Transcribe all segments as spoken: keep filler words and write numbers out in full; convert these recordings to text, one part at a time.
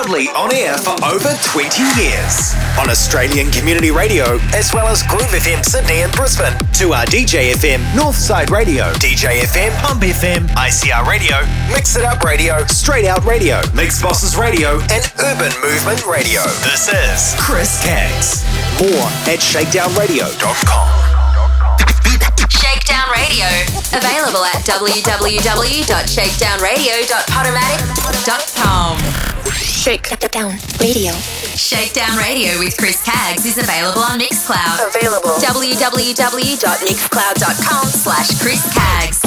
proudly on air for over twenty years on Australian Community Radio, as well as Groove F M Sydney and Brisbane, two R D J F M, Northside Radio, D J F M, Pump F M, I C R Radio, Mix It Up Radio, Straight Out Radio, Mix Bosses Radio, and Urban Movement Radio. This is Chris Caggs. More at shakedown radio dot com. Shakedown Radio, available at w w w dot shakedown radio dot podomatic dot com. Shakedown Radio. Shakedown Radio with Chris Caggs is available on Mixcloud. Available. w w w dot mixcloud dot com slash Chris Caggs.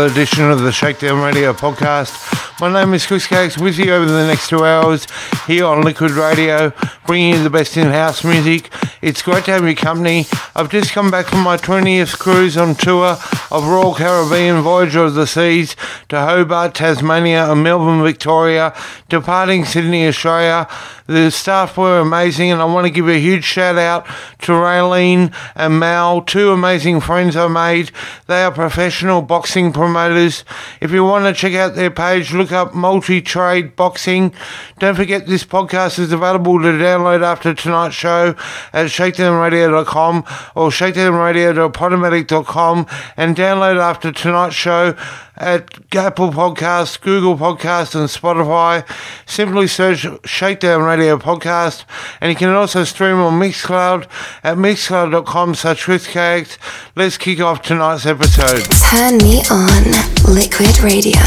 Edition of the Shakedown Radio podcast. My name is Chris Caggs, with you over the next two hours here on Liquid Radio, bringing you the best in-house music. It's great to have your company. I've just come back from my twentieth cruise on tour of Royal Caribbean Voyager of the Seas to Hobart, Tasmania and Melbourne, Victoria, departing Sydney, Australia. The staff were amazing, and I want to give a huge shout out to Raylene and Mal, two amazing friends I made. They are professional boxing promoters. If you want to check out their page, look up Multi-Trade Boxing. Don't forget this podcast is available to download after tonight's show at shakedown radio dot com or shakedown radio dot podomatic dot com, and download after tonight's show at Apple Podcasts, Google Podcasts and Spotify. Simply search Shakedown Radio Podcast, and you can also stream on Mixcloud at mixcloud dot com slash Chris Caggs. Let's kick off tonight's episode. Turn me on, Liquid Radio.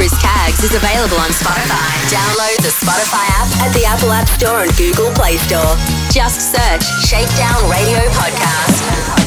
Chris Caggs is available on Spotify. Download the Spotify app at the Apple App Store and Google Play Store. Just search Shakedown Radio Podcast.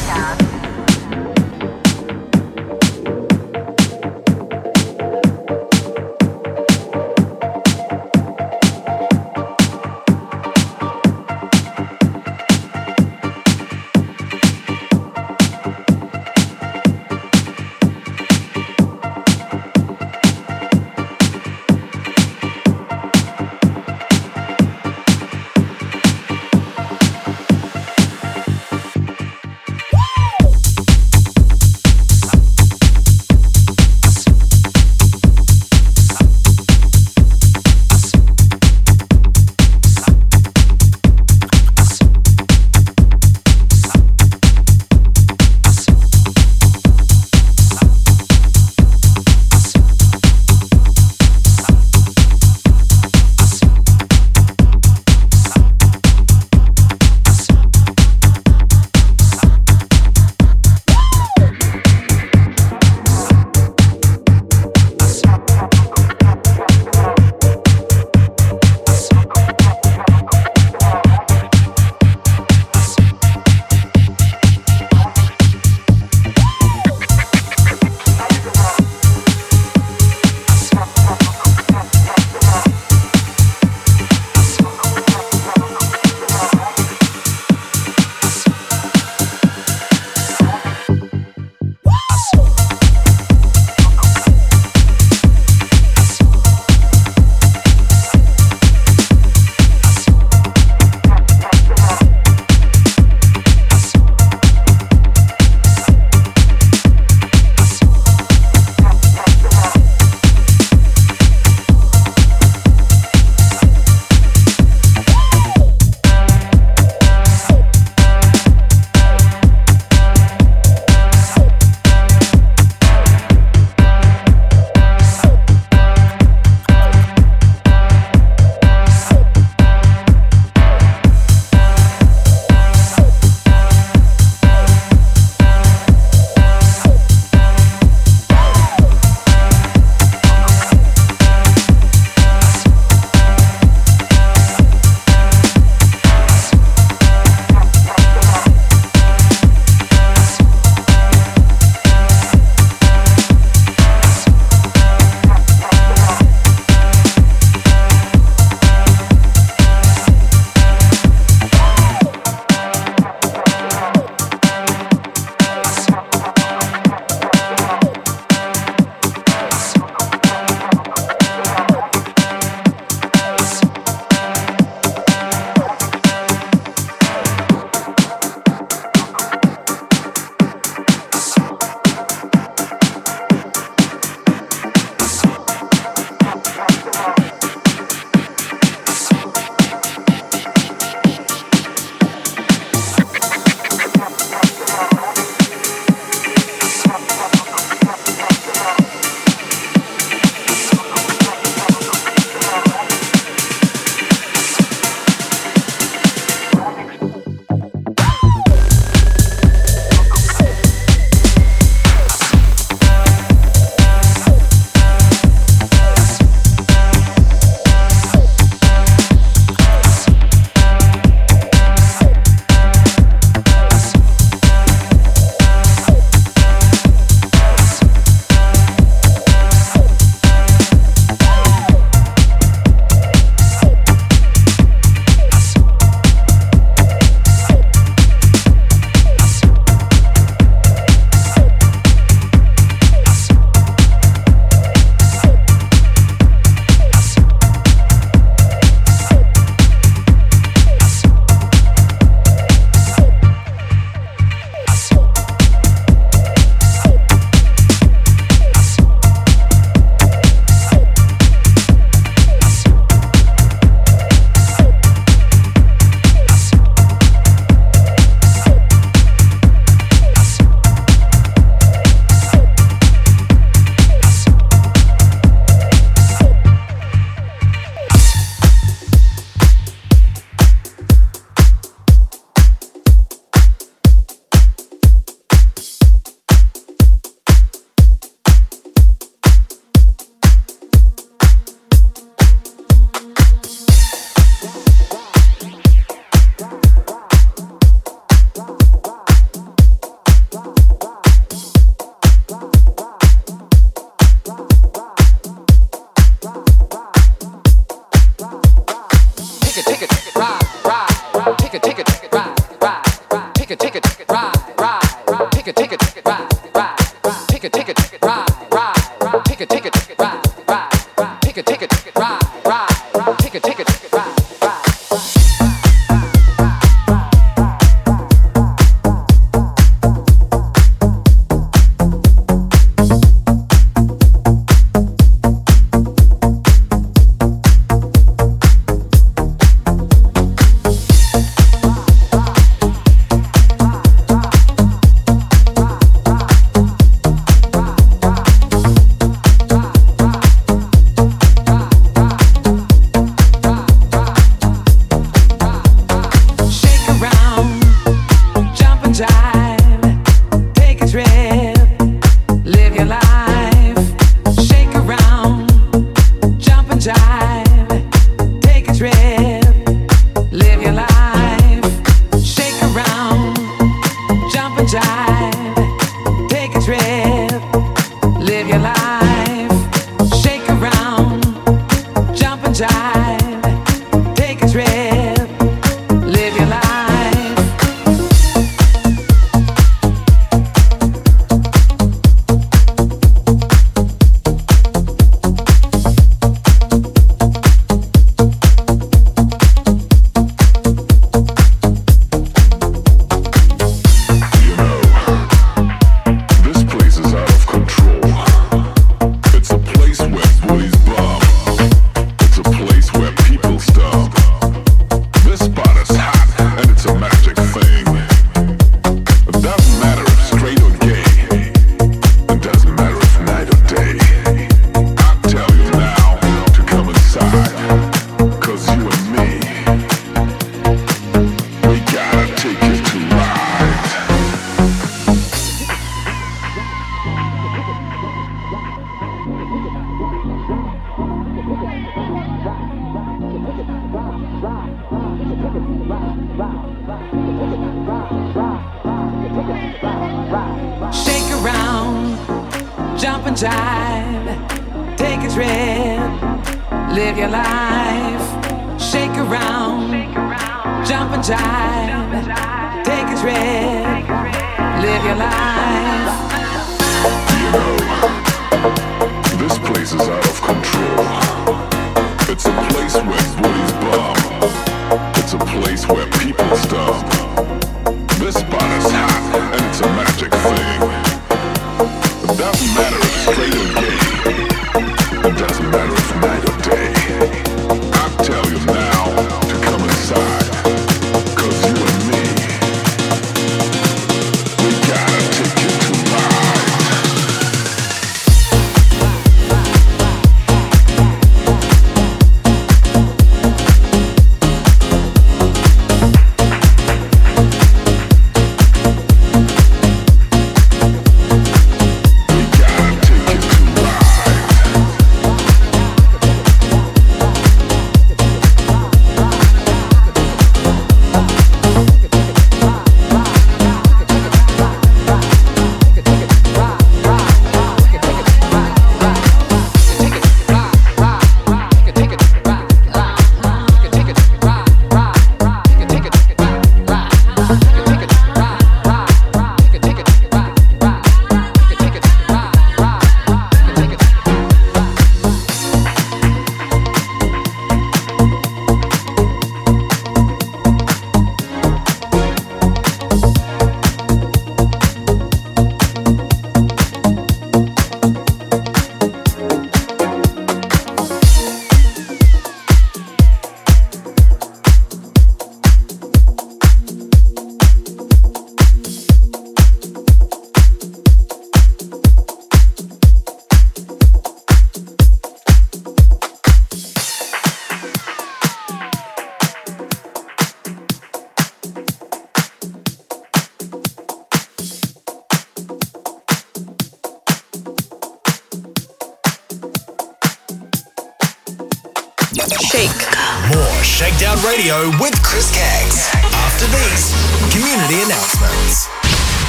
Radio with Chris Caggs. After these community announcements.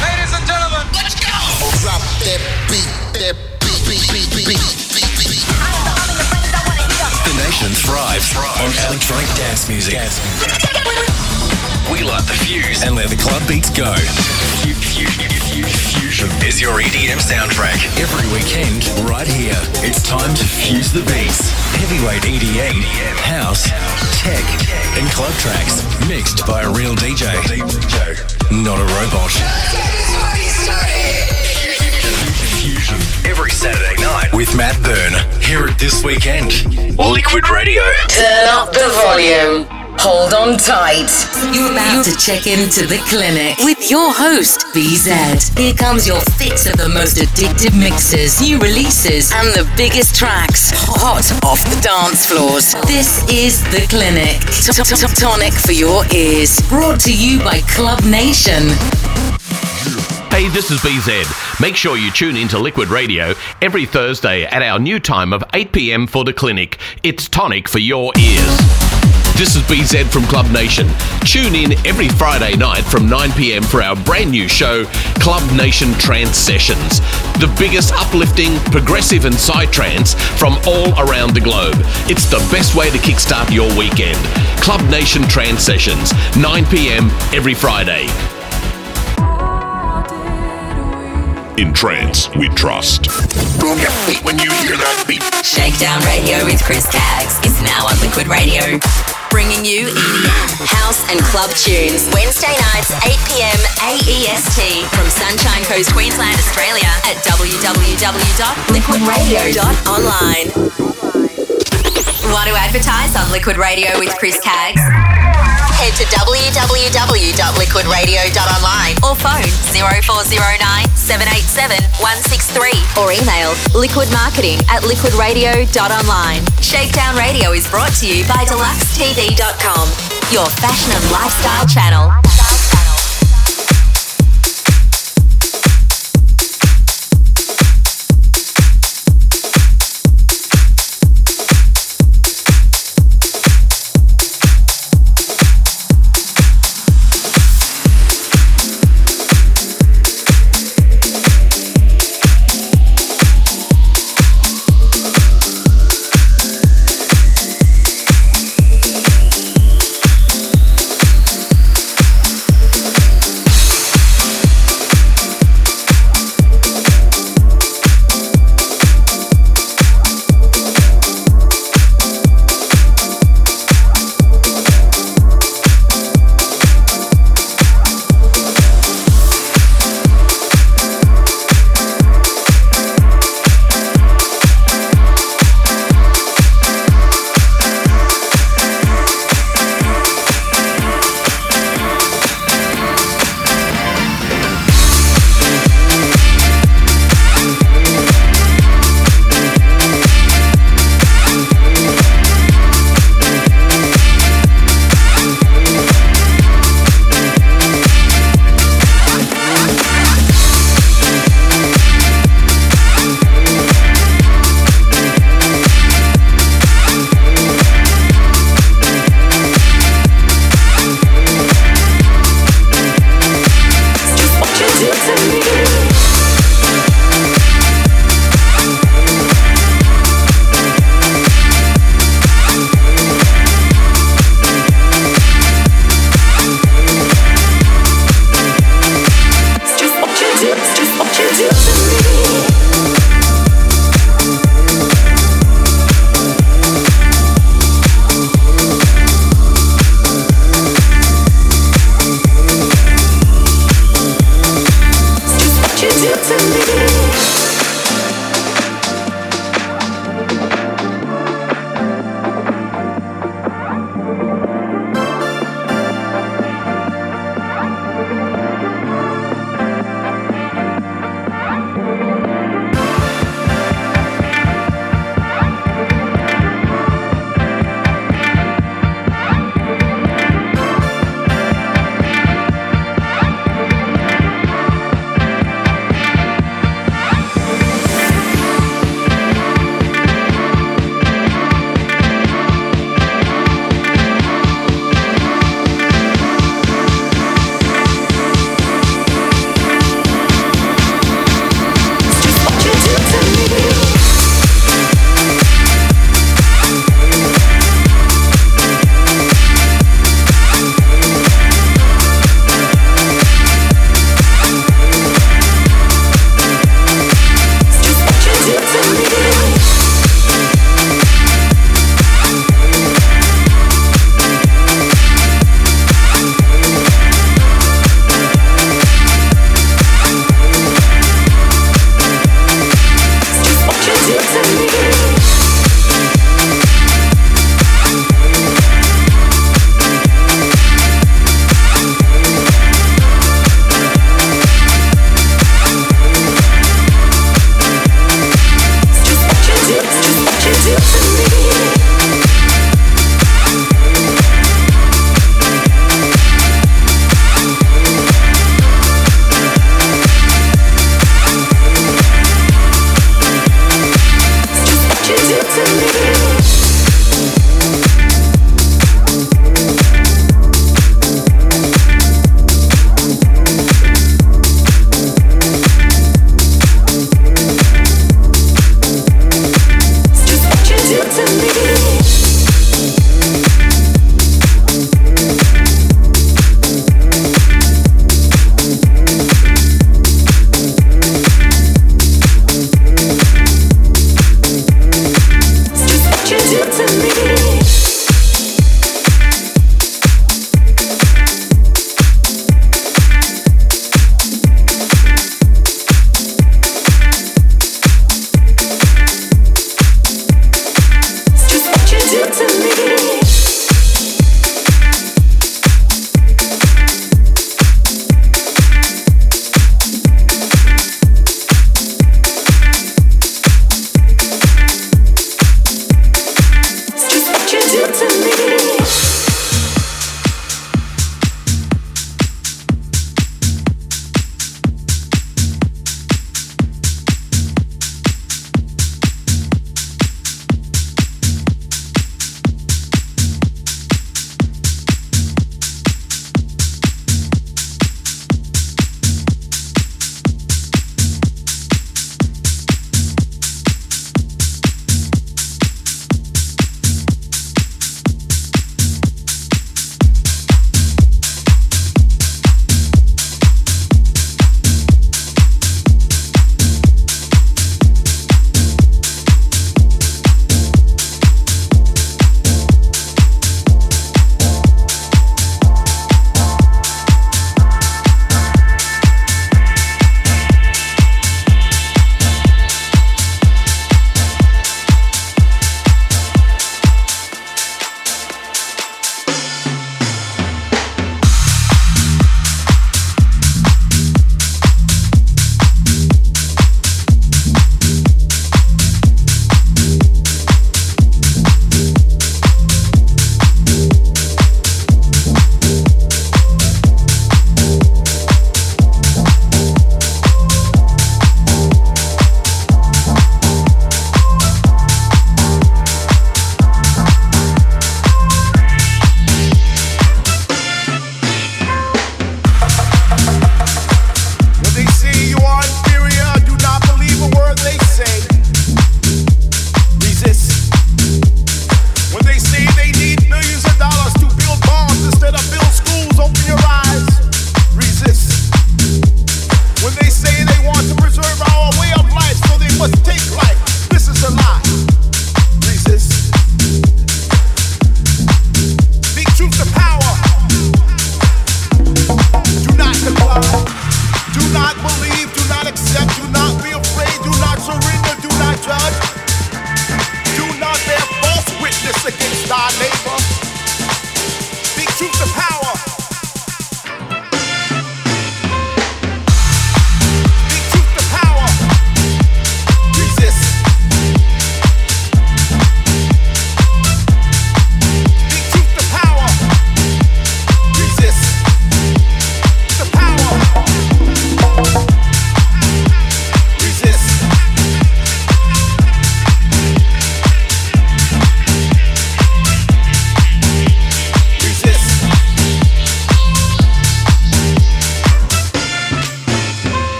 Ladies and gentlemen, let's go! Drop that beat, that beat, beat, beat, beat, beat, beat. The nation thrives on electronic dance music. We light the fuse and let the club beats go. Fusion. is your E D M soundtrack. Every weekend, right here, it's time to fuse the beats. Heavyweight E D M, house, tech, and club tracks. Mixed by a real D J, not a robot. Fusion. Every Saturday night with Matt Byrne. Hear it this weekend. Liquid Radio. Turn up the volume. Hold on tight. You're about to check into the clinic with your host, B Z. Here comes your fix of the most addictive mixes, new releases, and the biggest tracks hot off the dance floors. This is the clinic. Tonic for your ears. Brought to you by Club Nation. Hey, this is B Z. Make sure you tune in to Liquid Radio every Thursday at our new time of eight p.m. for the clinic. It's tonic for your ears. This is B Z from Club Nation. Tune in every Friday night from nine p.m. for our brand new show, Club Nation Trance Sessions. The biggest uplifting, progressive and psytrance from all around the globe. It's the best way to kickstart your weekend. Club Nation Trance Sessions, nine p.m. every Friday. In trance, we trust. Move your feet when you hear that beat. Shakedown Radio with Chris Caggs is now on Liquid Radio. Bringing you E D M, house and club tunes. Wednesday nights, eight p.m. A E S T from Sunshine Coast, Queensland, Australia at w w w dot liquid radio dot online. Want to advertise on Liquid Radio with Chris Caggs? Head to w w w dot liquid radio dot online or phone zero four zero nine, seven eight seven, one six three or email liquid marketing at liquid radio dot online. Shakedown Radio is brought to you by deluxe t v dot com, your fashion and lifestyle channel.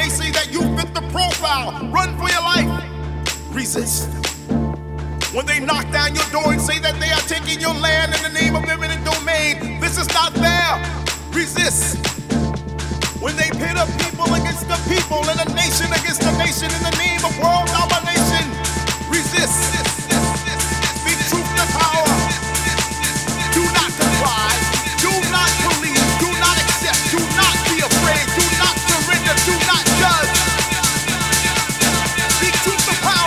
they see that you fit the profile, run for your life. Resist. When they knock down your door and say that they are taking your land in the name of eminent domain, this is not fair. Resist. When they pit up people against the people and a nation against a nation in the name of world domination, resist. Be true to power. Do not comply. Do not believe. Do not accept. Do not be afraid. Do not surrender. Do not judge. Be true to power.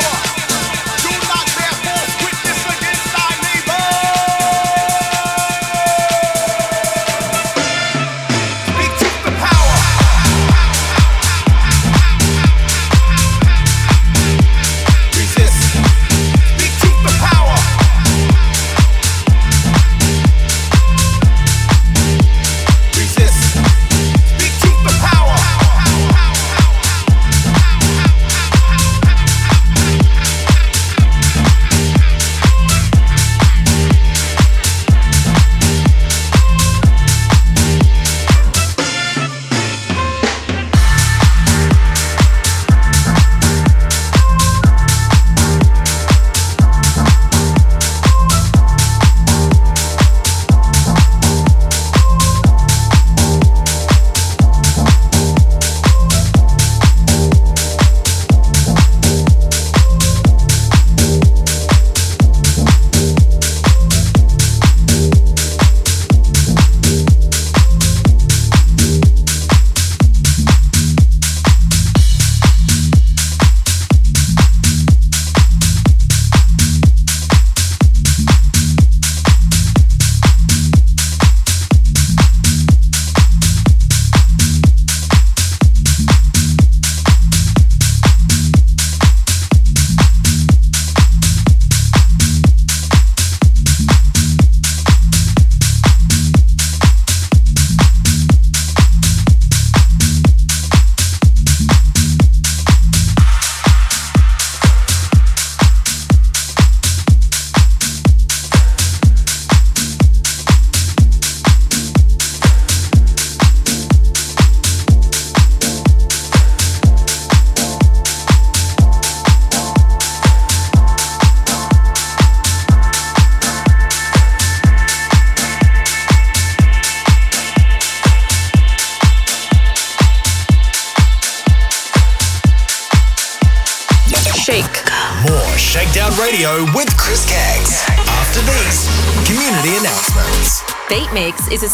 BeatMix is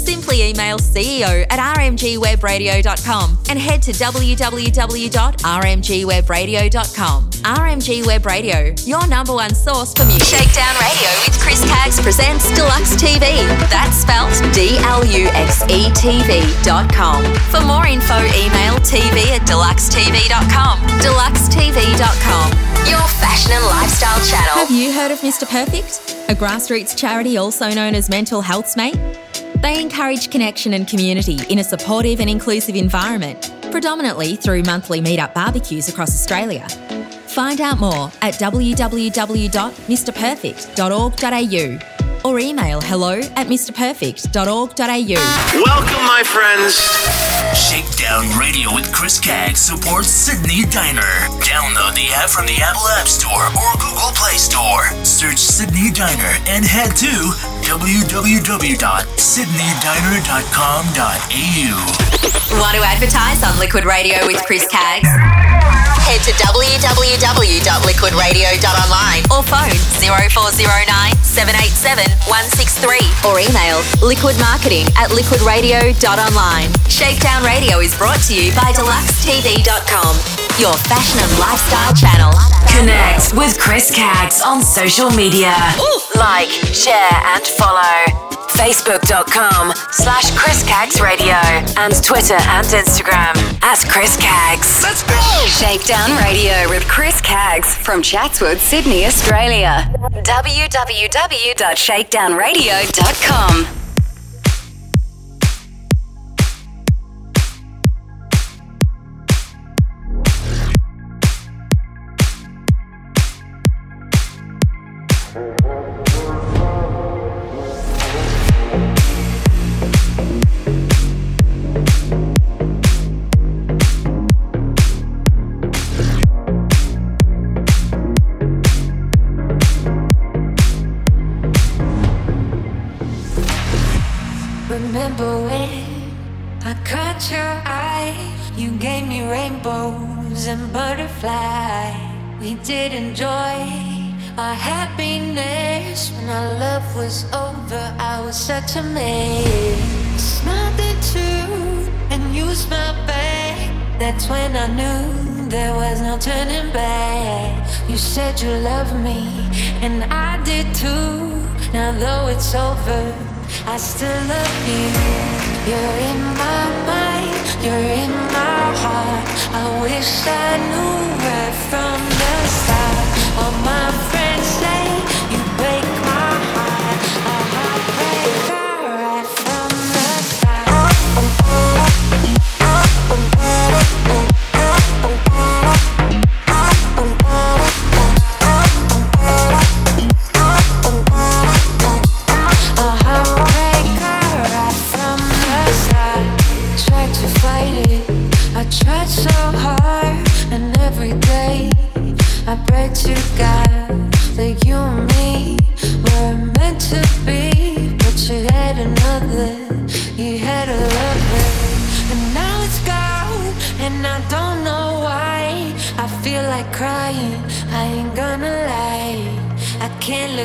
Simply email C E O at r m g web radio dot com and head to w w w dot r m g web radio dot com. R M G Web Radio, your number one source for music. Shakedown Radio with Chris Caggs presents Deluxe T V. That's spelled D L U X E T V dot com. For more info, email t v at deluxe t v dot com. deluxe t v dot com, your fashion and lifestyle channel. Have you heard of Mr Perfect? A grassroots charity also known as Mental Health's Mate. They encourage connection and community in a supportive and inclusive environment, predominantly through monthly meet-up barbecues across Australia. Find out more at w w w dot mr perfect dot org dot a u or email hello at mr perfect dot org dot a u. Welcome, my friends. Shakedown Radio with Chris Caggs supports Sydney Diner. Download the app from the Apple App Store or Google Play Store. Search Sydney Diner and head to w w w dot sydney diner dot com dot a u. Want to advertise on Liquid Radio with Chris Caggs? Head to w w w dot liquid radio dot online or phone zero four zero nine, seven eight seven, one six three or email liquid marketing at liquid radio dot online. Shakedown Radio is brought to you by deluxe t v dot com, your fashion and lifestyle channel. Connect with Chris Caggs on social media. Ooh. Like, share and follow. Facebook.com slash Chris Caggs Radio and Twitter and Instagram at Chris Caggs. Let's go! Shakedown Radio with Chris Caggs from Chatswood, Sydney, Australia. w w w dot shakedown radio dot com. To me, I smiled at you and you smiled back. That's when I knew there was no turning back. You said you loved me and I did too. Now though it's over, I still love you. You're in my mind, you're in my heart. I wish I knew right from the start. All my friends say you break my heart. I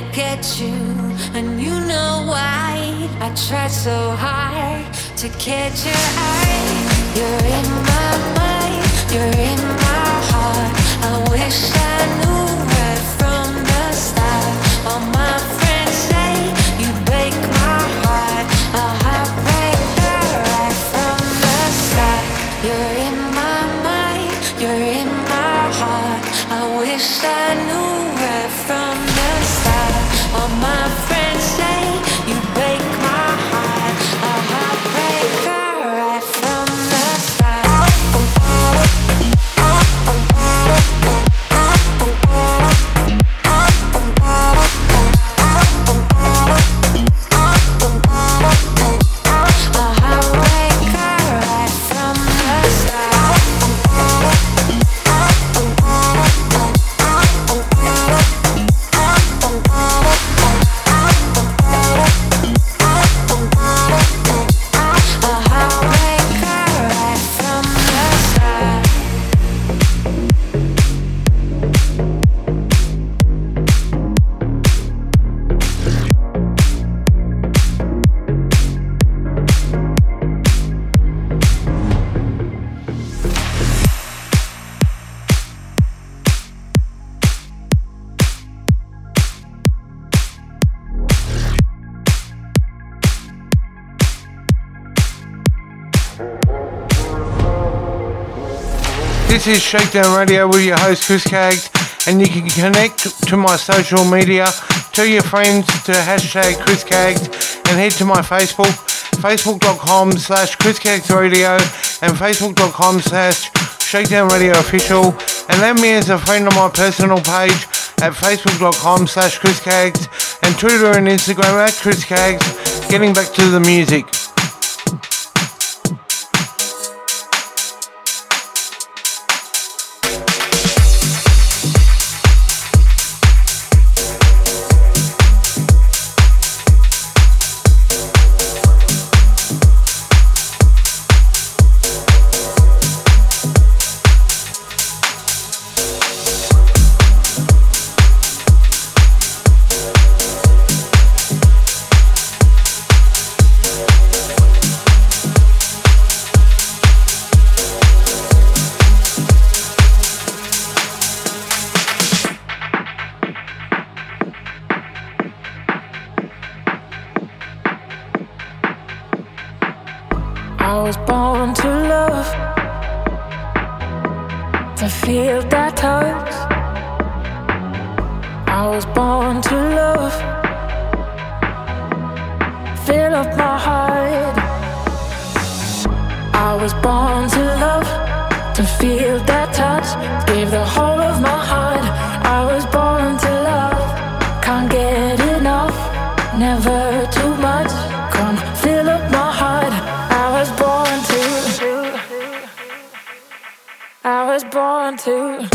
catch your eye, you're in my mind, you're in my heart. I wish I knew right from the start. All my friends say you break my heart. A heartbreaker right from the start. You're in my mind, you're in my heart. I wish I knew right from the start. All my friends say you break my heart. A heartbreaker. This is Shakedown Radio with your host Chris Caggs, and you can connect to my social media, tell your friends to hashtag Chris Caggs, and head to my Facebook, facebook.com slash Chris Caggs Radio and facebook.com slash Shakedown Radio Official, and add me as a friend on my personal page at facebook.com slash Chris Caggs and Twitter and Instagram at Chris Caggs. Getting back to the music. I was born to love, to feel that touch. I was born to love, fill up my heart. I was born to love, to feel that touch. Gave the whole of my heart. I was born to love, can't get enough, never too much. Come fill up my heart. I was born to, I was born to.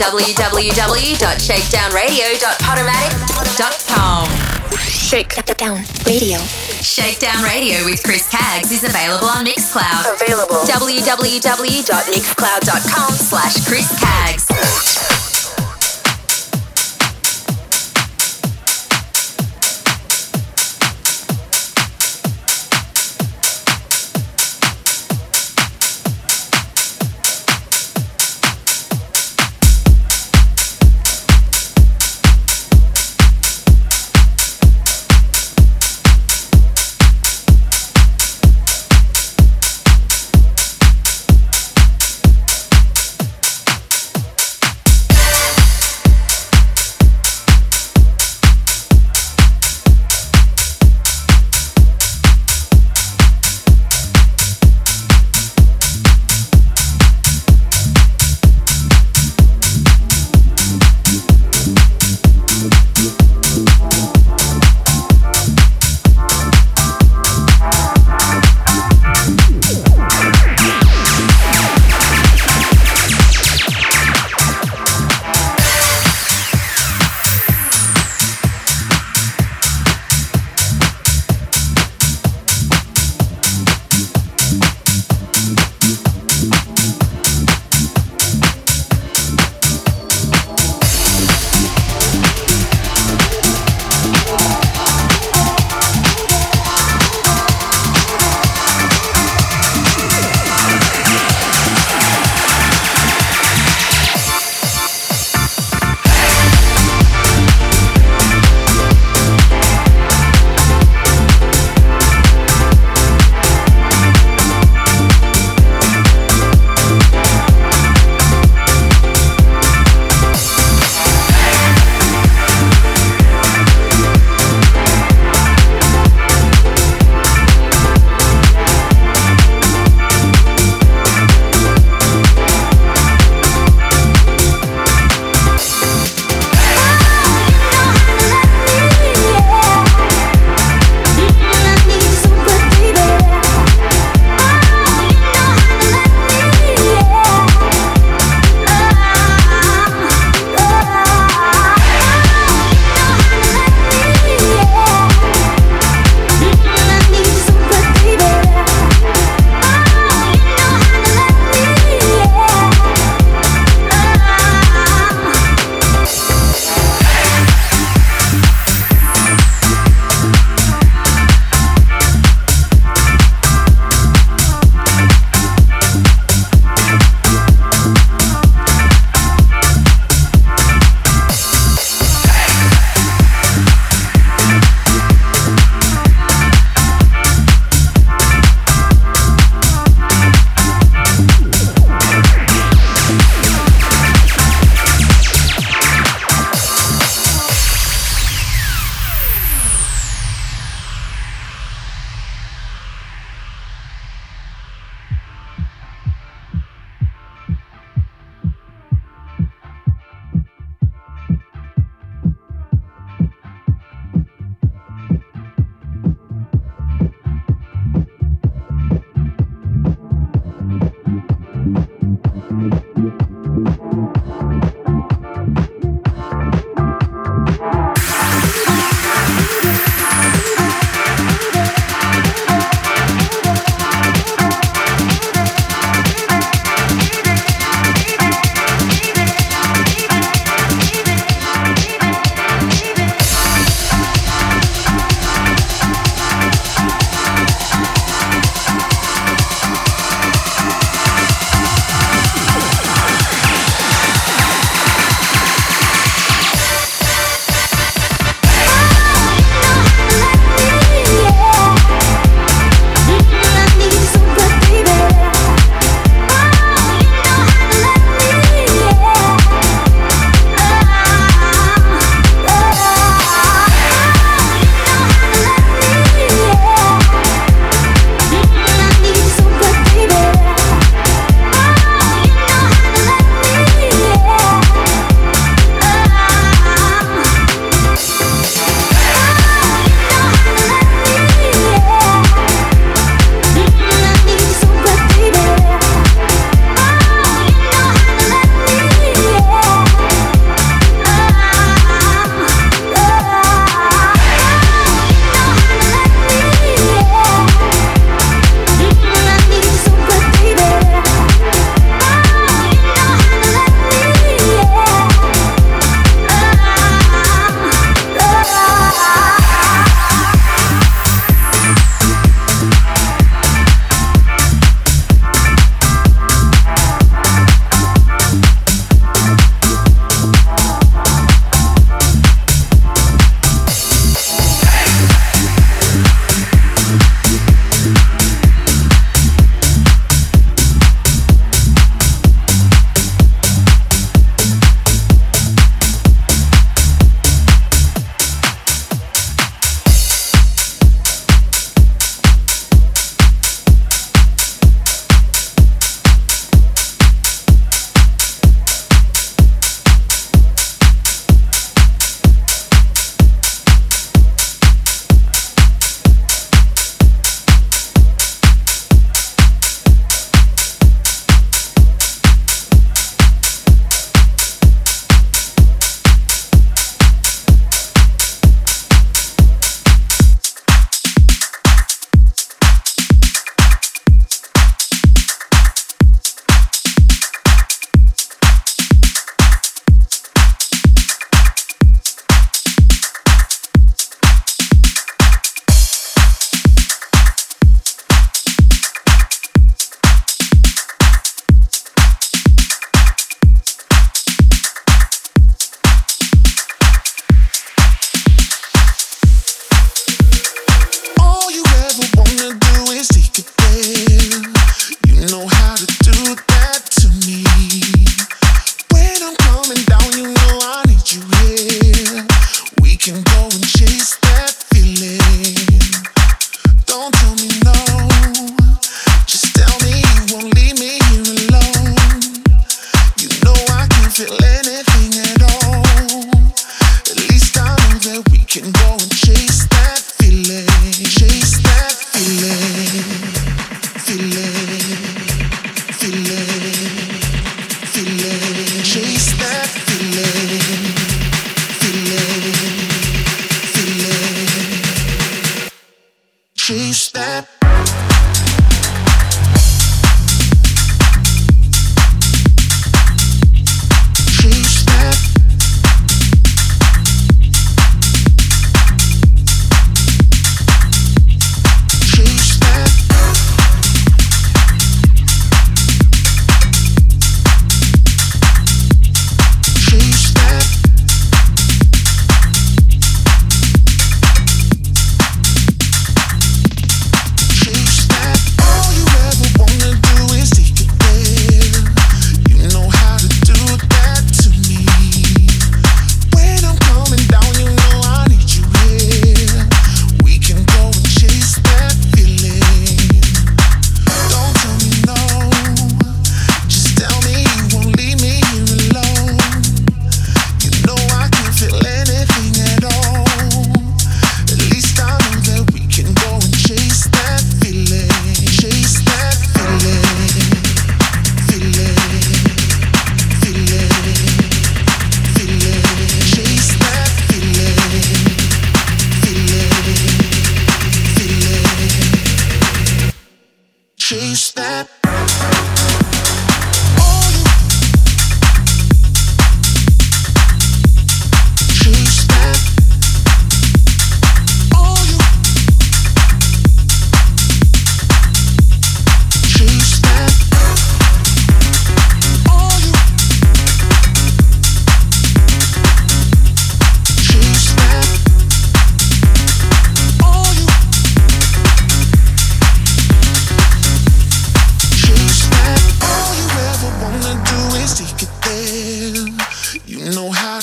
at w w w dot shakedown radio dot podomatic dot com. Shakedown Radio. Shakedown Radio with Chris Caggs is available on Mixcloud. Available. w w w dot mixcloud dot com slash Chris Caggs.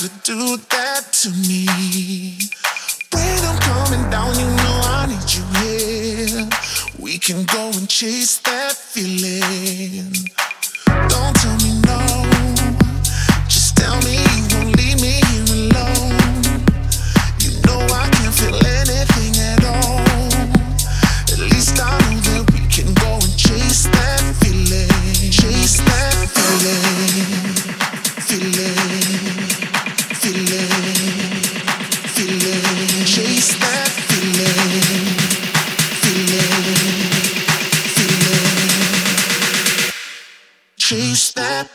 to do that to me. When I'm coming down, you know I need you here. We can go and chase that feeling. Don't tell me no, just tell me you won't leave me here alone. You know I can't feel anything at all. At least I know that we can go and chase that feeling. Chase that feeling. Feeling, feeling, feeling. Chase that feeling. Chase that.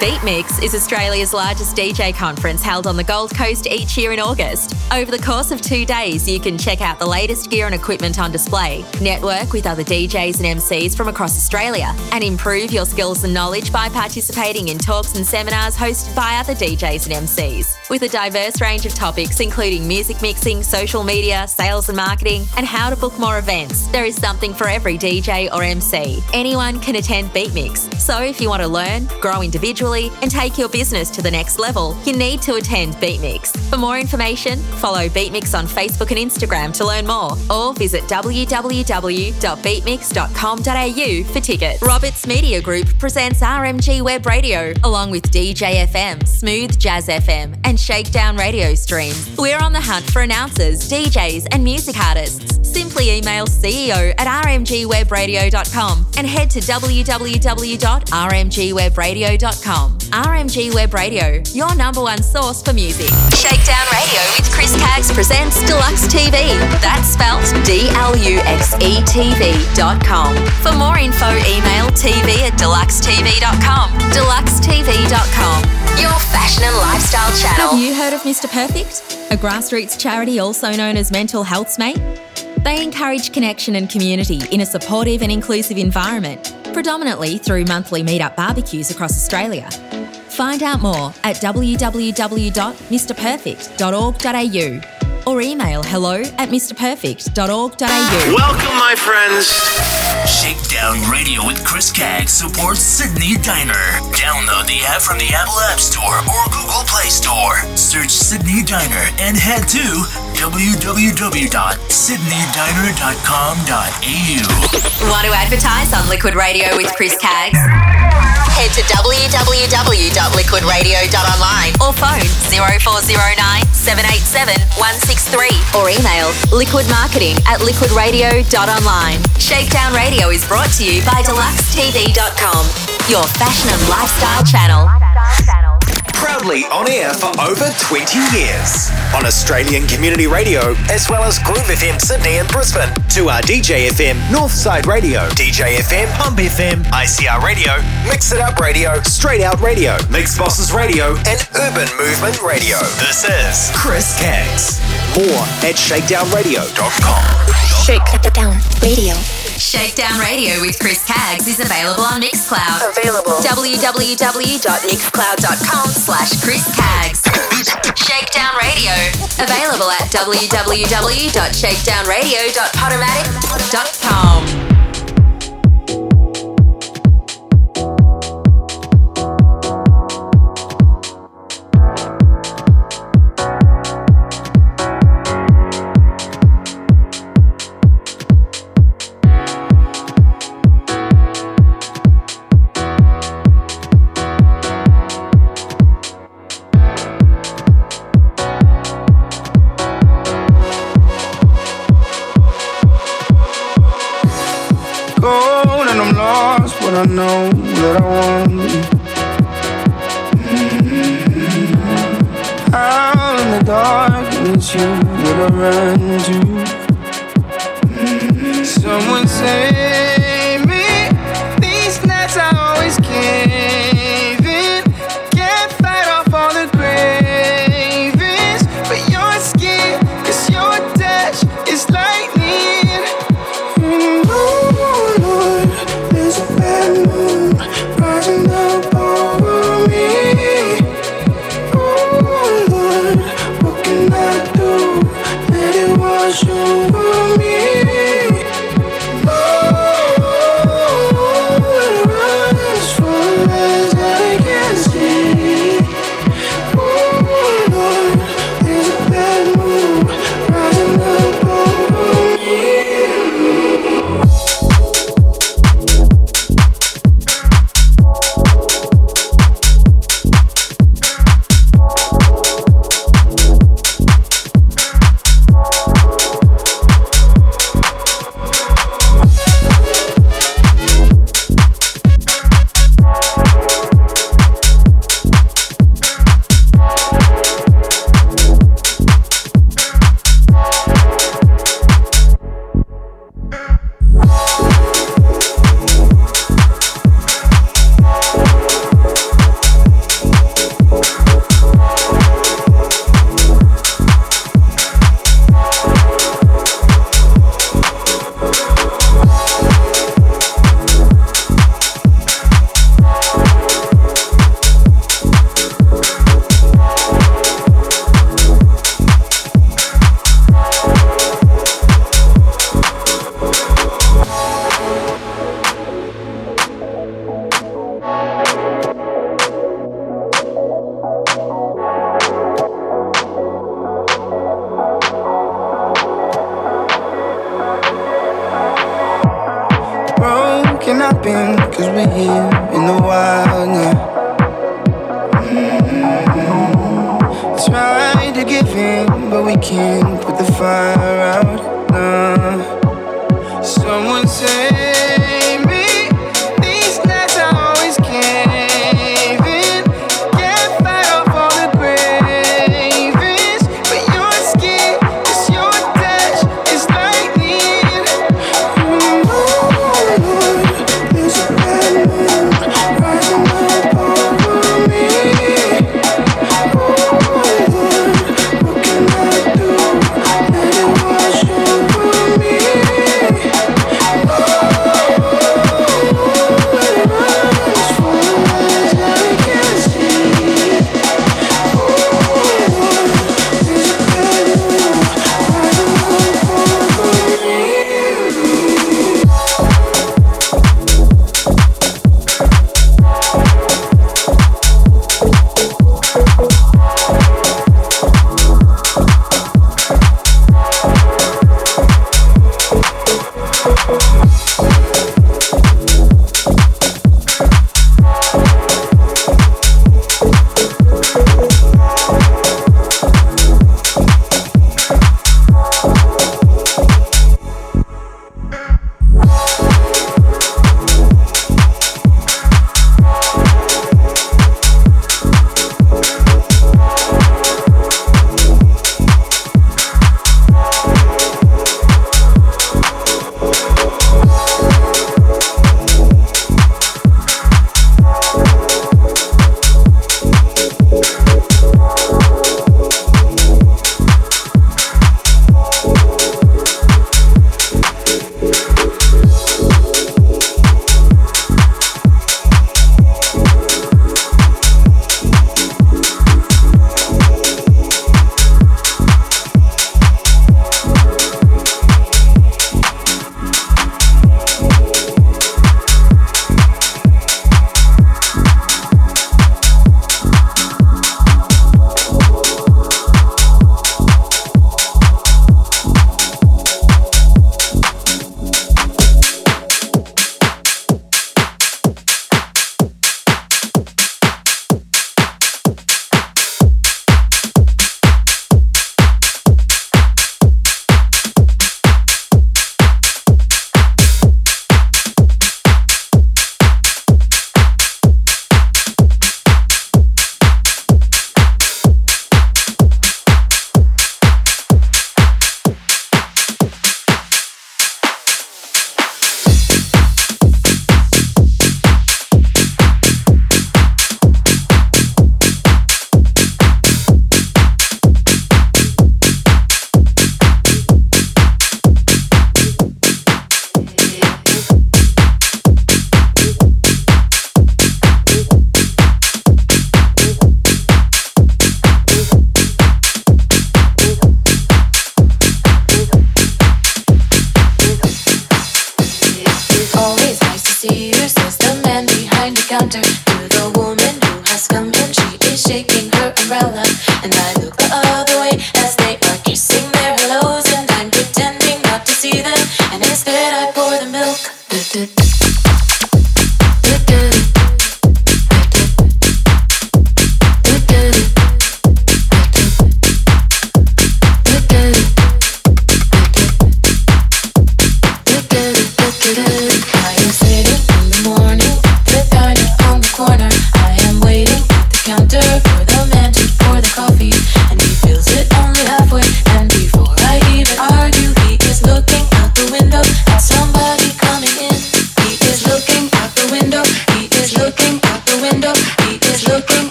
BeatMix is Australia's largest D J conference held on the Gold Coast each year in August. Over the course of two days, you can check out the latest gear and equipment on display, network with other D Js and M Cs from across Australia, and improve your skills and knowledge by participating in talks and seminars hosted by other D Js and M Cs, with a diverse range of topics including music mixing, social media, sales and marketing, and how to book more events. There is something for every D J or M C. Anyone can attend BeatMix, so if you want to learn, grow individually, and take your business to the next level, you need to attend BeatMix. For more information, follow BeatMix on Facebook and Instagram to learn more, or visit w w w dot beatmix dot com dot a u for tickets. Roberts Media Group presents R M G Web Radio, along with D J F M, Smooth Jazz F M, and ShakeDown Radio streams. We're on the hunt for announcers, D Js, and music artists. Simply email C E O at r m g web radio dot com and head to w w w dot r m g web radio dot com. R M G Web Radio, your number one source for music. Shakedown Radio with Chris Caggs presents DeluxeTV. That's spelt D L U X E T V dot com. For more info, email t v at deluxe t v dot com. deluxe t v dot com, your fashion and lifestyle channel. Have you heard of Mr Perfect, a grassroots charity also known as Mental Health's Mate? They encourage connection and community in a supportive and inclusive environment, predominantly through monthly meet-up barbecues across Australia. Find out more at w w w dot mr perfect dot org dot a u or email hello at mr perfect dot org dot a u. Welcome, my friends. Shakedown Radio with Chris Caggs supports Sydney Diner. Download the app from the Apple App Store or Google Play Store. Search Sydney Diner and head to w w w dot sydney diner dot com dot a u. Want to advertise on Liquid Radio with Chris Caggs? Head to w w w dot liquid radio dot online or phone zero four zero nine, seven eight seven, one six three or email liquidmarketing at liquid radio dot online. Shakedown Radio is brought to you by deluxe t v dot com, your fashion and lifestyle channel. Pro proudly on air for over twenty years on Australian Community Radio, as well as Groove F M Sydney and Brisbane, two R D J F M, Northside Radio, D J F M, Pump F M, I C R Radio, Mix It Up Radio, Straight Out Radio, Mix Bosses Radio, and Urban Movement Radio. This is Chris Caggs. More at shakedown radio dot com. Shakedown Radio. Shakedown Radio with Chris Caggs is available on Mixcloud. Available. w w w dot mixcloud dot com slash Chris Caggs. Shakedown Radio. Available at w w w dot shakedown radio dot podomatic dot com. I know that I want you. Mm-hmm. Out in the dark, it's you that I run to. Mm-hmm. Someone save me. These nights I always cave in. Can't fight off all the cravings, but your skin, it's your touch, it's lightning. Mm-hmm. Rising up over me. Oh Lord, what can I do? Let it wash over me. Oh, it runs full as I can see. Oh Lord, there's a bad mood rising up over me.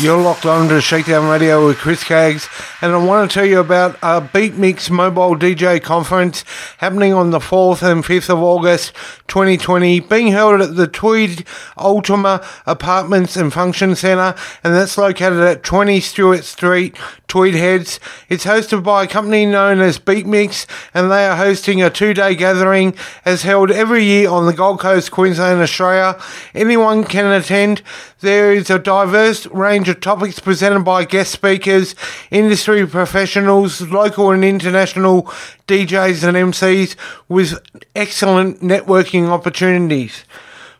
You're locked on to Shakedown Radio with Chris Caggs, and I want to tell you about our BeatMix Mobile D J Conference happening on the fourth and fifth of August twenty twenty, being held at the Tweed Ultima Apartments and Function Centre, and that's located at twenty Stewart Street, Tweed Heads. It's hosted by a company known as BeatMix, and they are hosting a two-day gathering as held every year on the Gold Coast, Queensland, Australia. Anyone can attend. There is a diverse range of topics presented by guest speakers, industry professionals, local and international D Js and M Cs with excellent networking opportunities.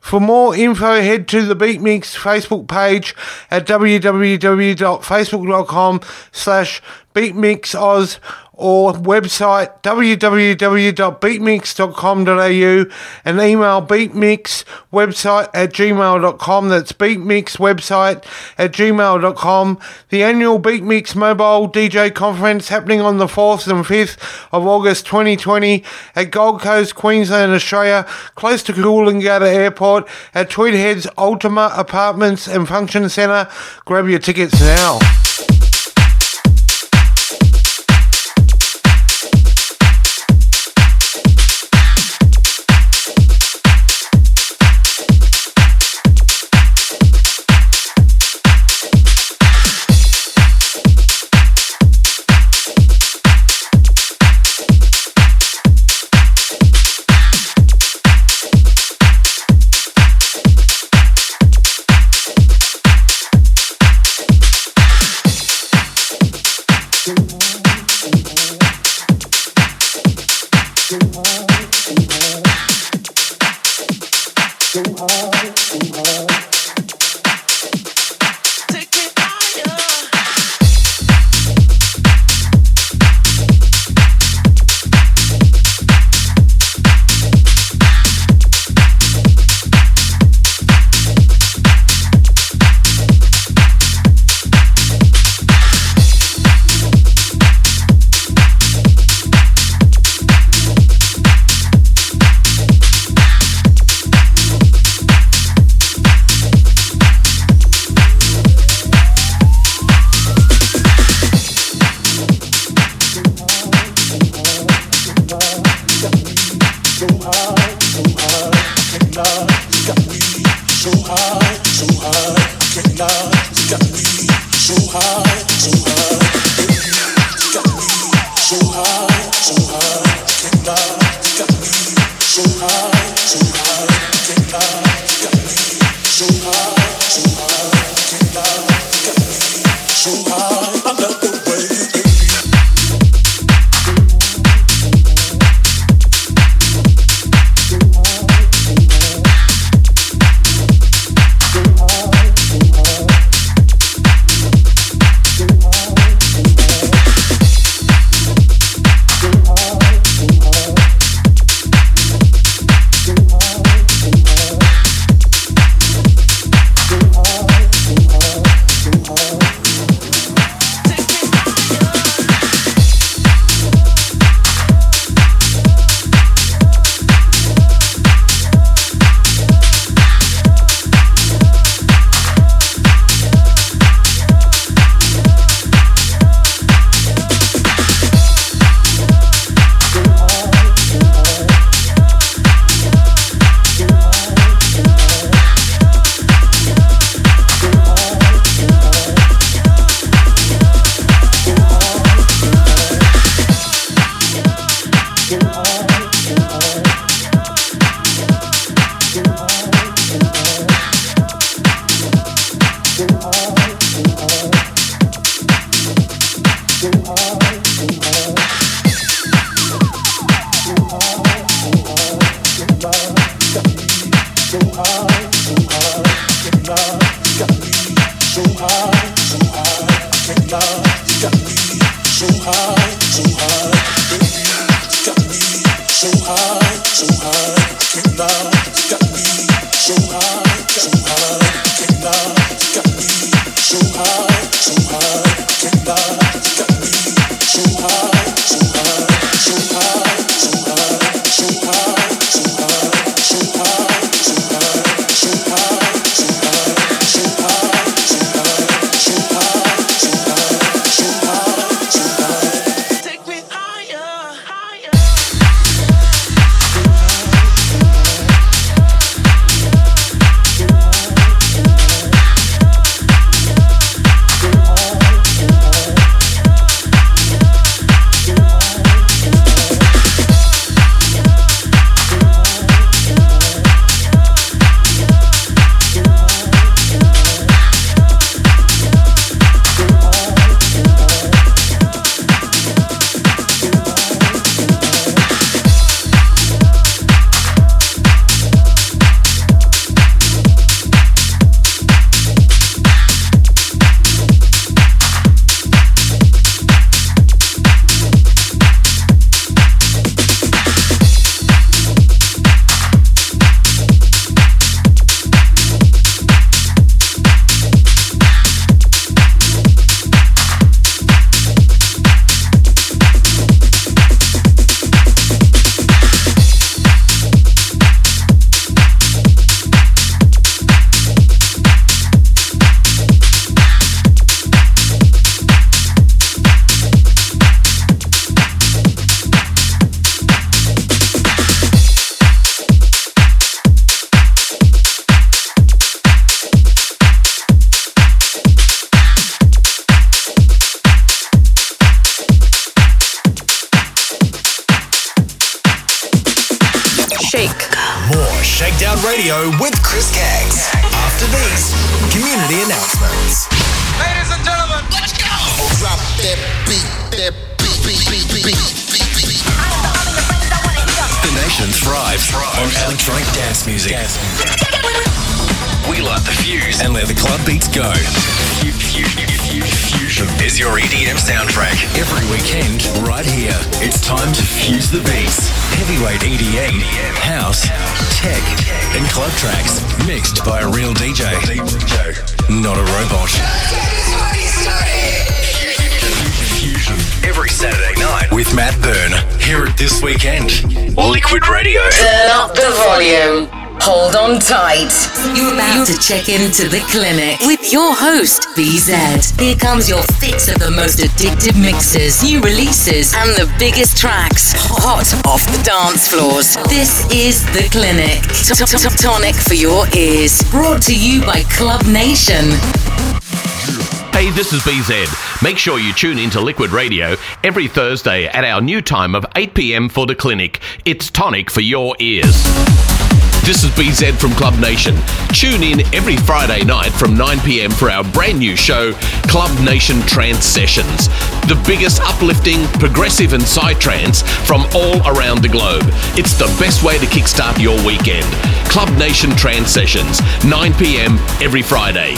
For more info, head to the BeatMix Facebook page at www.facebook.com slash BeatMixOz or website www dot beatmix dot com dot a u and email beatmixwebsite at gmail dot com. That's beatmixwebsite at gmail dot com. The annual BeatMix Mobile D J Conference happening on the fourth and fifth of August twenty twenty at Gold Coast, Queensland, Australia, close to Coolangatta Airport at Tweed Heads Ultima Apartments and Function Centre. Grab your tickets now. Shake. More Shakedown Radio with Chris Caggs. After these community announcements. Ladies and gentlemen, let's go! Drop that beat, that beat, beat, beat, beat, beat, beat. The nation thrives on electronic dance music. We light the fuse and let the club beats go. Fusion is your E D M soundtrack. Every weekend, right here, it's time to fuse the beats. Heavyweight E D M, house, tech, and club tracks mixed by a real D J, not a robot. Fusion every Saturday night with Matt Byrne. Hear it this weekend. Liquid Radio. Turn up the volume. Hold on tight. You're about to check into the clinic with your host, B Z. Here comes your fix of the most addictive mixes, new releases, and the biggest tracks hot off the dance floors. This is the clinic. Tonic for your ears. Brought to you by Club Nation. Hey, this is B Z. Make sure you tune in to Liquid Radio every Thursday at our new time of eight p.m. for the clinic. It's tonic for your ears. This is B Z from Club Nation. Tune in every Friday night from nine p.m. for our brand new show, Club Nation Trance Sessions. The biggest uplifting, progressive and psytrance from all around the globe. It's the best way to kickstart your weekend. Club Nation Trance Sessions, nine p.m. every Friday.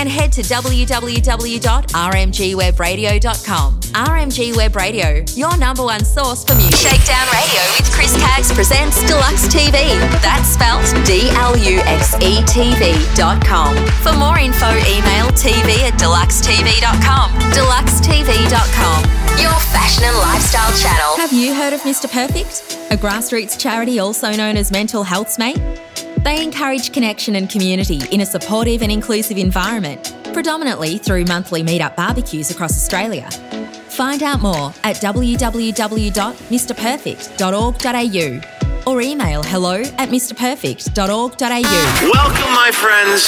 and head to w w w dot r m g web radio dot com. R M G Web Radio, your number one source for music. Shakedown Radio with Chris Caggs presents Deluxe T V. That's spelt D L U X E T V dot com. For more info, email t v at deluxe t v dot com. deluxe t v dot com, your fashion and lifestyle channel. Have you heard of Mr Perfect, a grassroots charity also known as Mental Health's Mate? They encourage connection and community in a supportive and inclusive environment, predominantly through monthly meet-up barbecues across Australia. Find out more at w w w dot m r perfect dot org dot a u or email hello at m r perfect dot org dot a u. Welcome, my friends.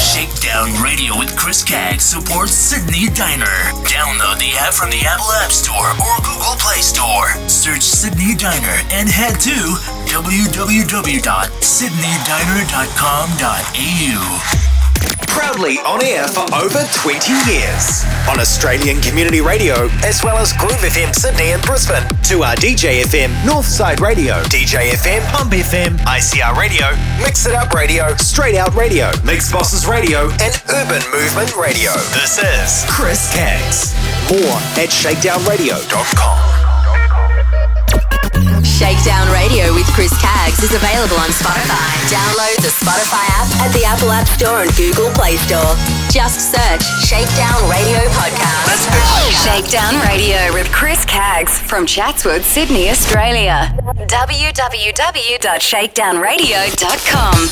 Shakedown Radio with Chris Caggs supports Sydney Diner. Download the app from the Apple App Store or Google Play Store. Search Sydney Diner and head to w w w dot sydney diner dot com dot a u. Proudly on air for over twenty years on Australian Community Radio, as well as Groove F M Sydney and Brisbane, two R D J F M, Northside Radio, D J F M, Pump F M, I C R Radio, Mix It Up Radio, Straight Out Radio, Mix Bosses Radio, and Urban Movement Radio. This is Chris Caggs. More at shakedown radio dot com. Shakedown Radio with Chris Caggs is available on Spotify. Download the Spotify app at the Apple App Store and Google Play Store. Just search Shakedown Radio Podcast. Let's go. Shakedown Radio with Chris Caggs from Chatswood, Sydney, Australia. w w w dot shakedown radio dot com.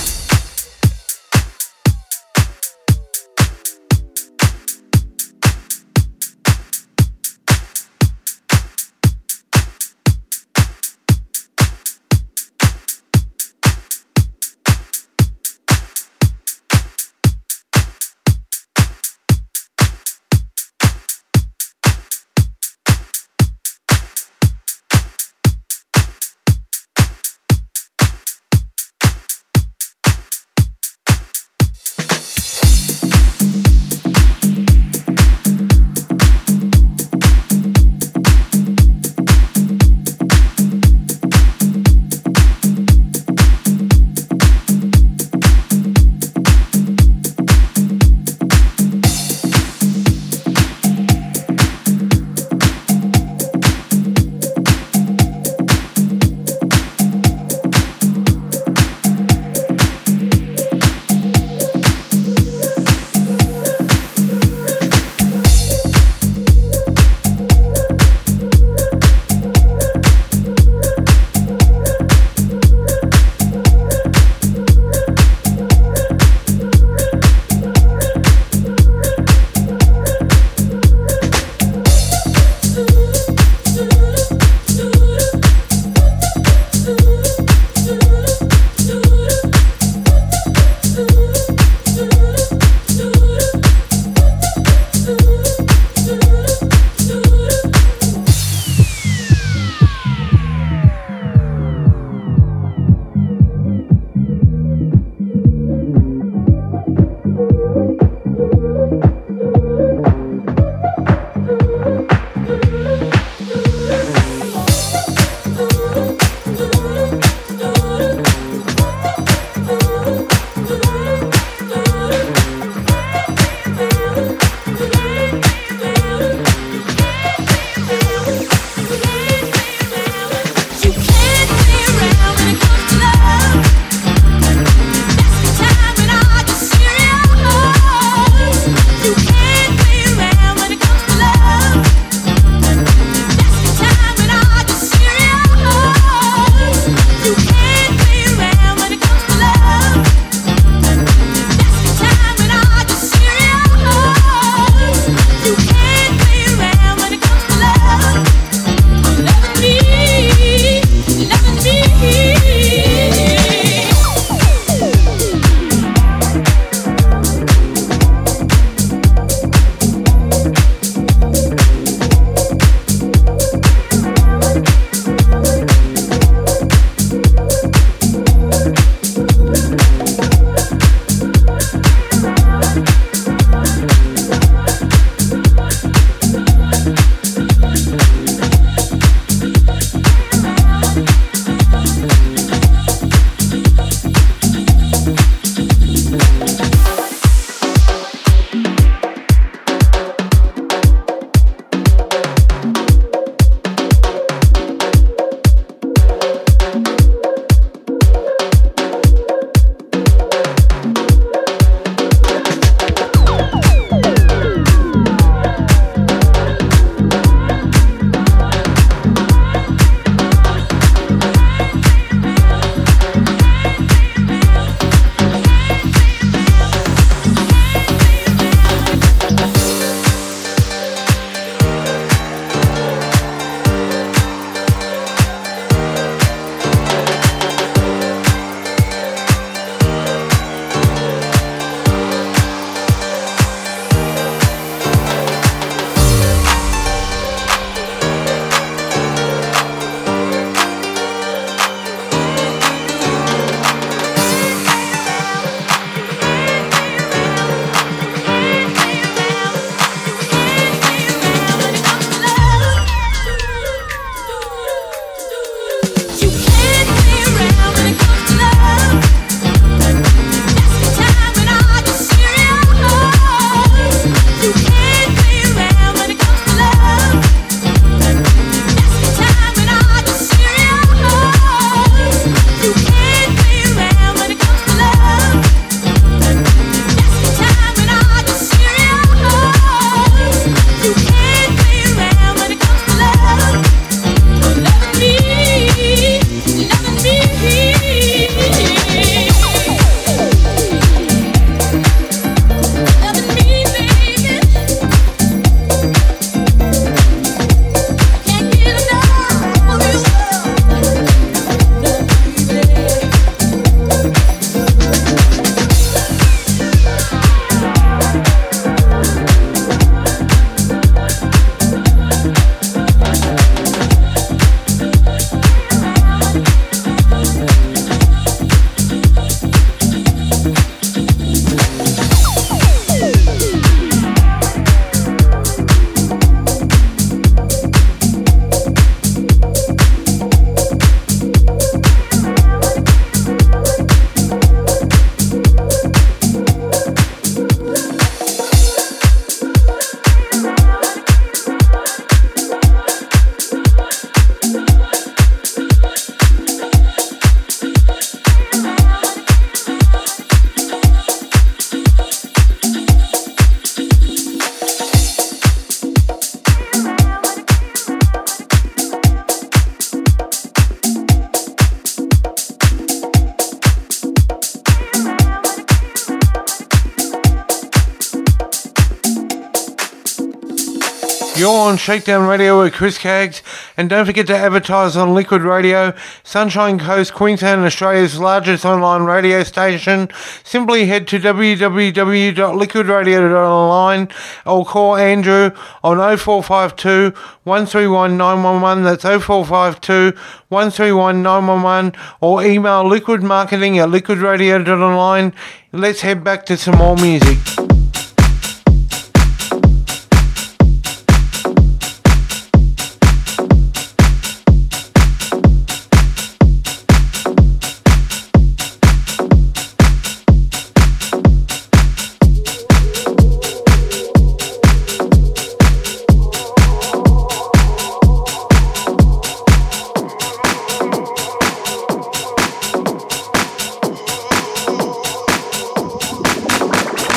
You're on Shakedown Radio with Chris Caggs, and don't forget to advertise on Liquid Radio, Sunshine Coast, Queensland, Australia's largest online radio station. Simply head to w w w dot liquid radio dot online or call Andrew on oh four five two, one three one, nine one one. That's oh four five two, one three one, nine one one, or email liquidmarketing at liquid radio dot online. Let's head back to some more music.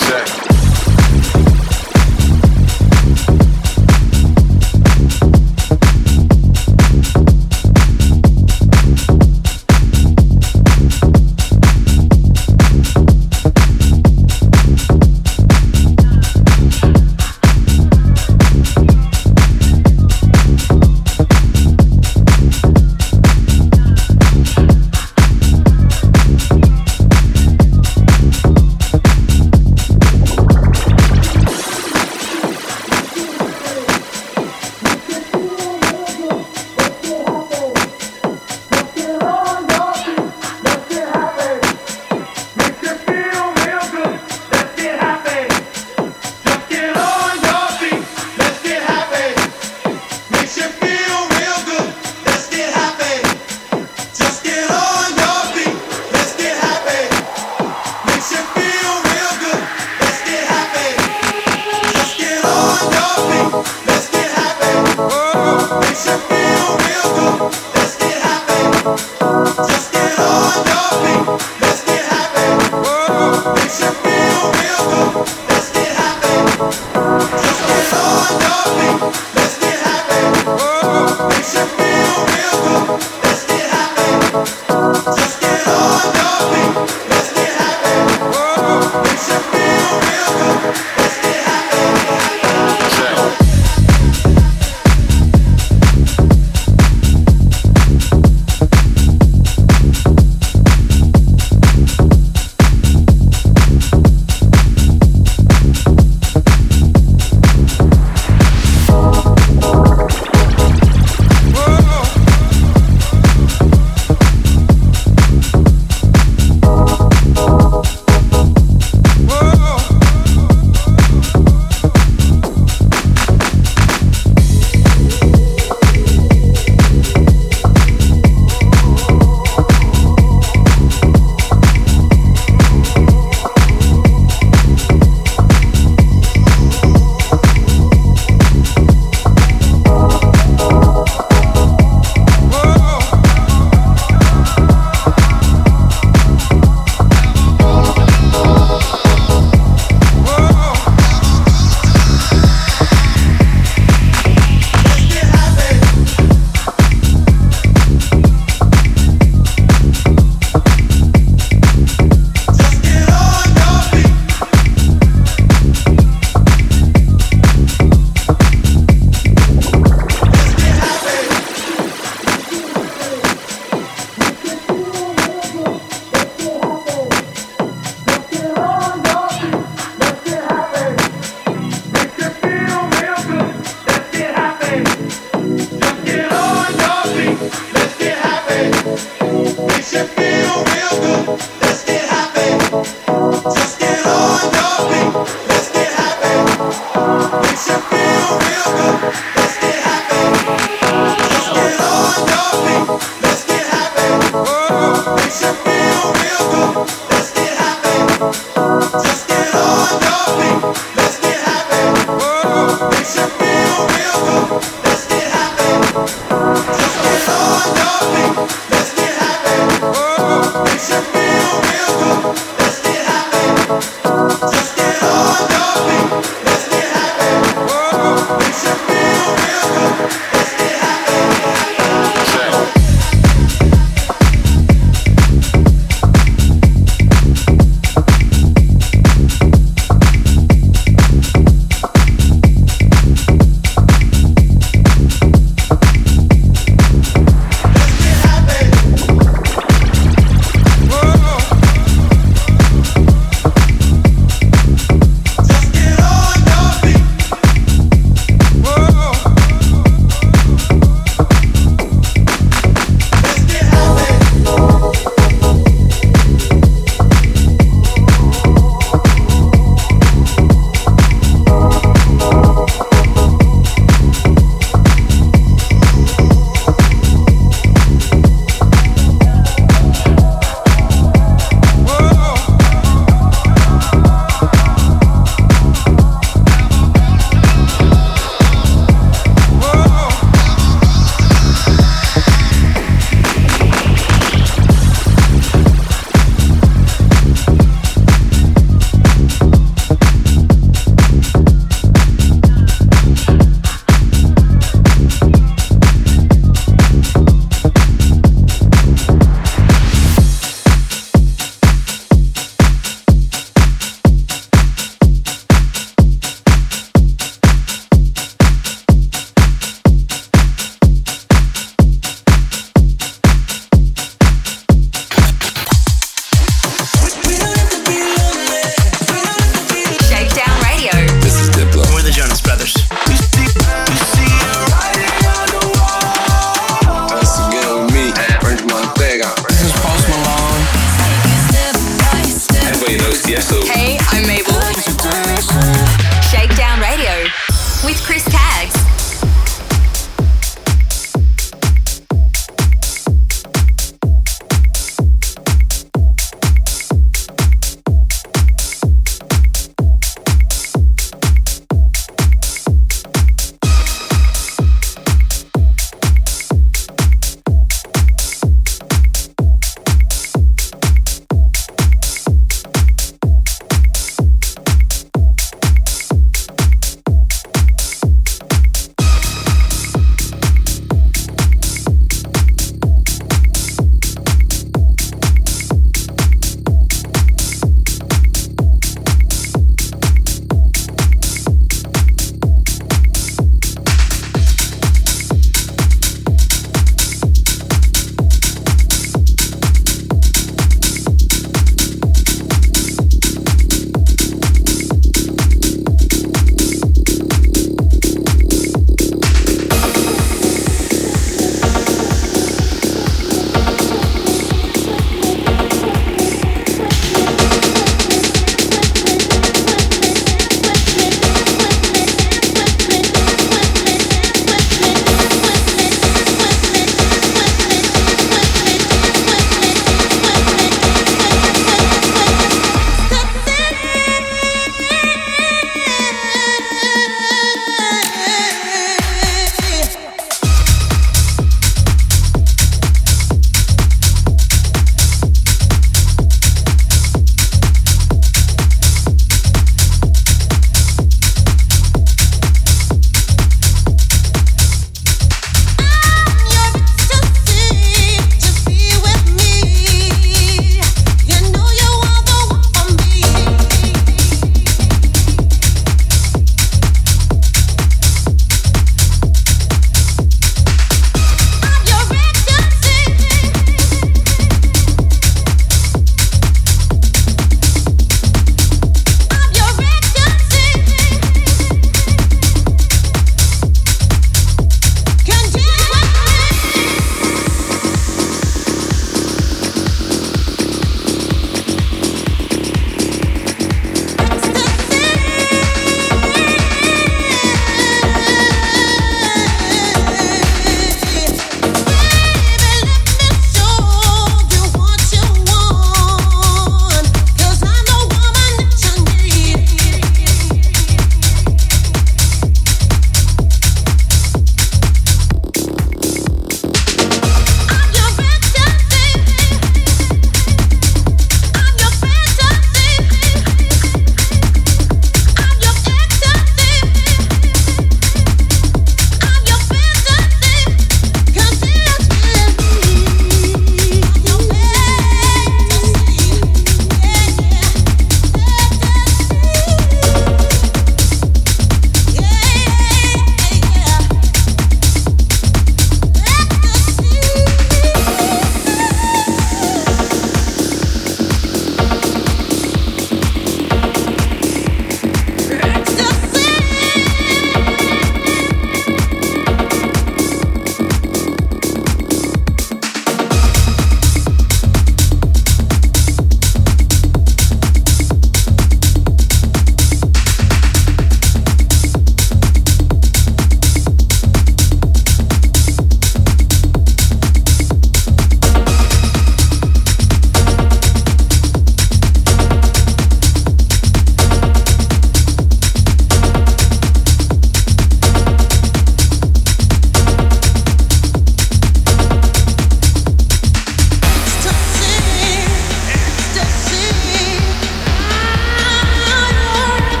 Check.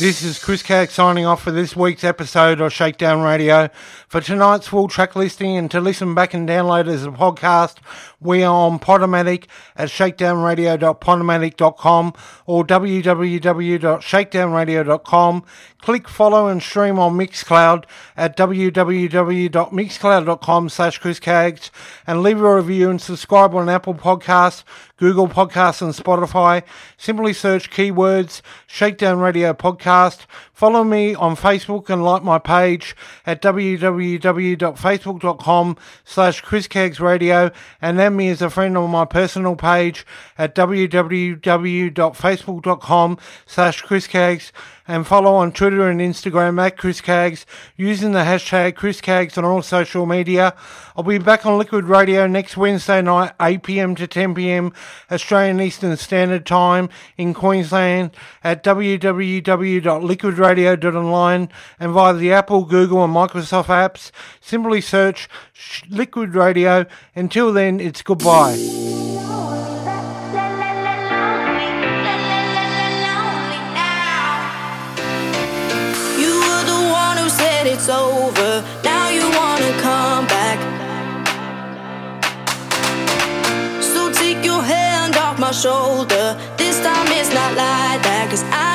This is Chris Caggs signing off for this week's episode of Shakedown Radio. For tonight's full track listing and to listen back and download as a podcast, we are on Podomatic at shakedown radio dot podomatic dot com or w w w dot shakedown radio dot com. Click follow and stream on Mixcloud at w w w dot mixcloud dot com slash Chris Caggs and leave a review and subscribe on Apple Podcasts, Google Podcasts and Spotify. Simply search keywords Shakedown Radio Podcast. Follow me on Facebook and like my page at w w w dot facebook dot com slash Chris Caggs Radio and add me as a friend on my personal page at w w w dot facebook dot com slash Chris Caggs. and follow on Twitter and Instagram at Chris Caggs using the hashtag Chris Caggs on all social media. I'll be back on Liquid Radio next Wednesday night, eight p m to ten p m Australian Eastern Standard Time in Queensland at w w w dot liquid radio dot online and via the Apple, Google and Microsoft apps. Simply search Liquid Radio. Until then, it's goodbye. It's over, now you wanna come back. So take your hand off my shoulder. This time it's not like that, 'cause I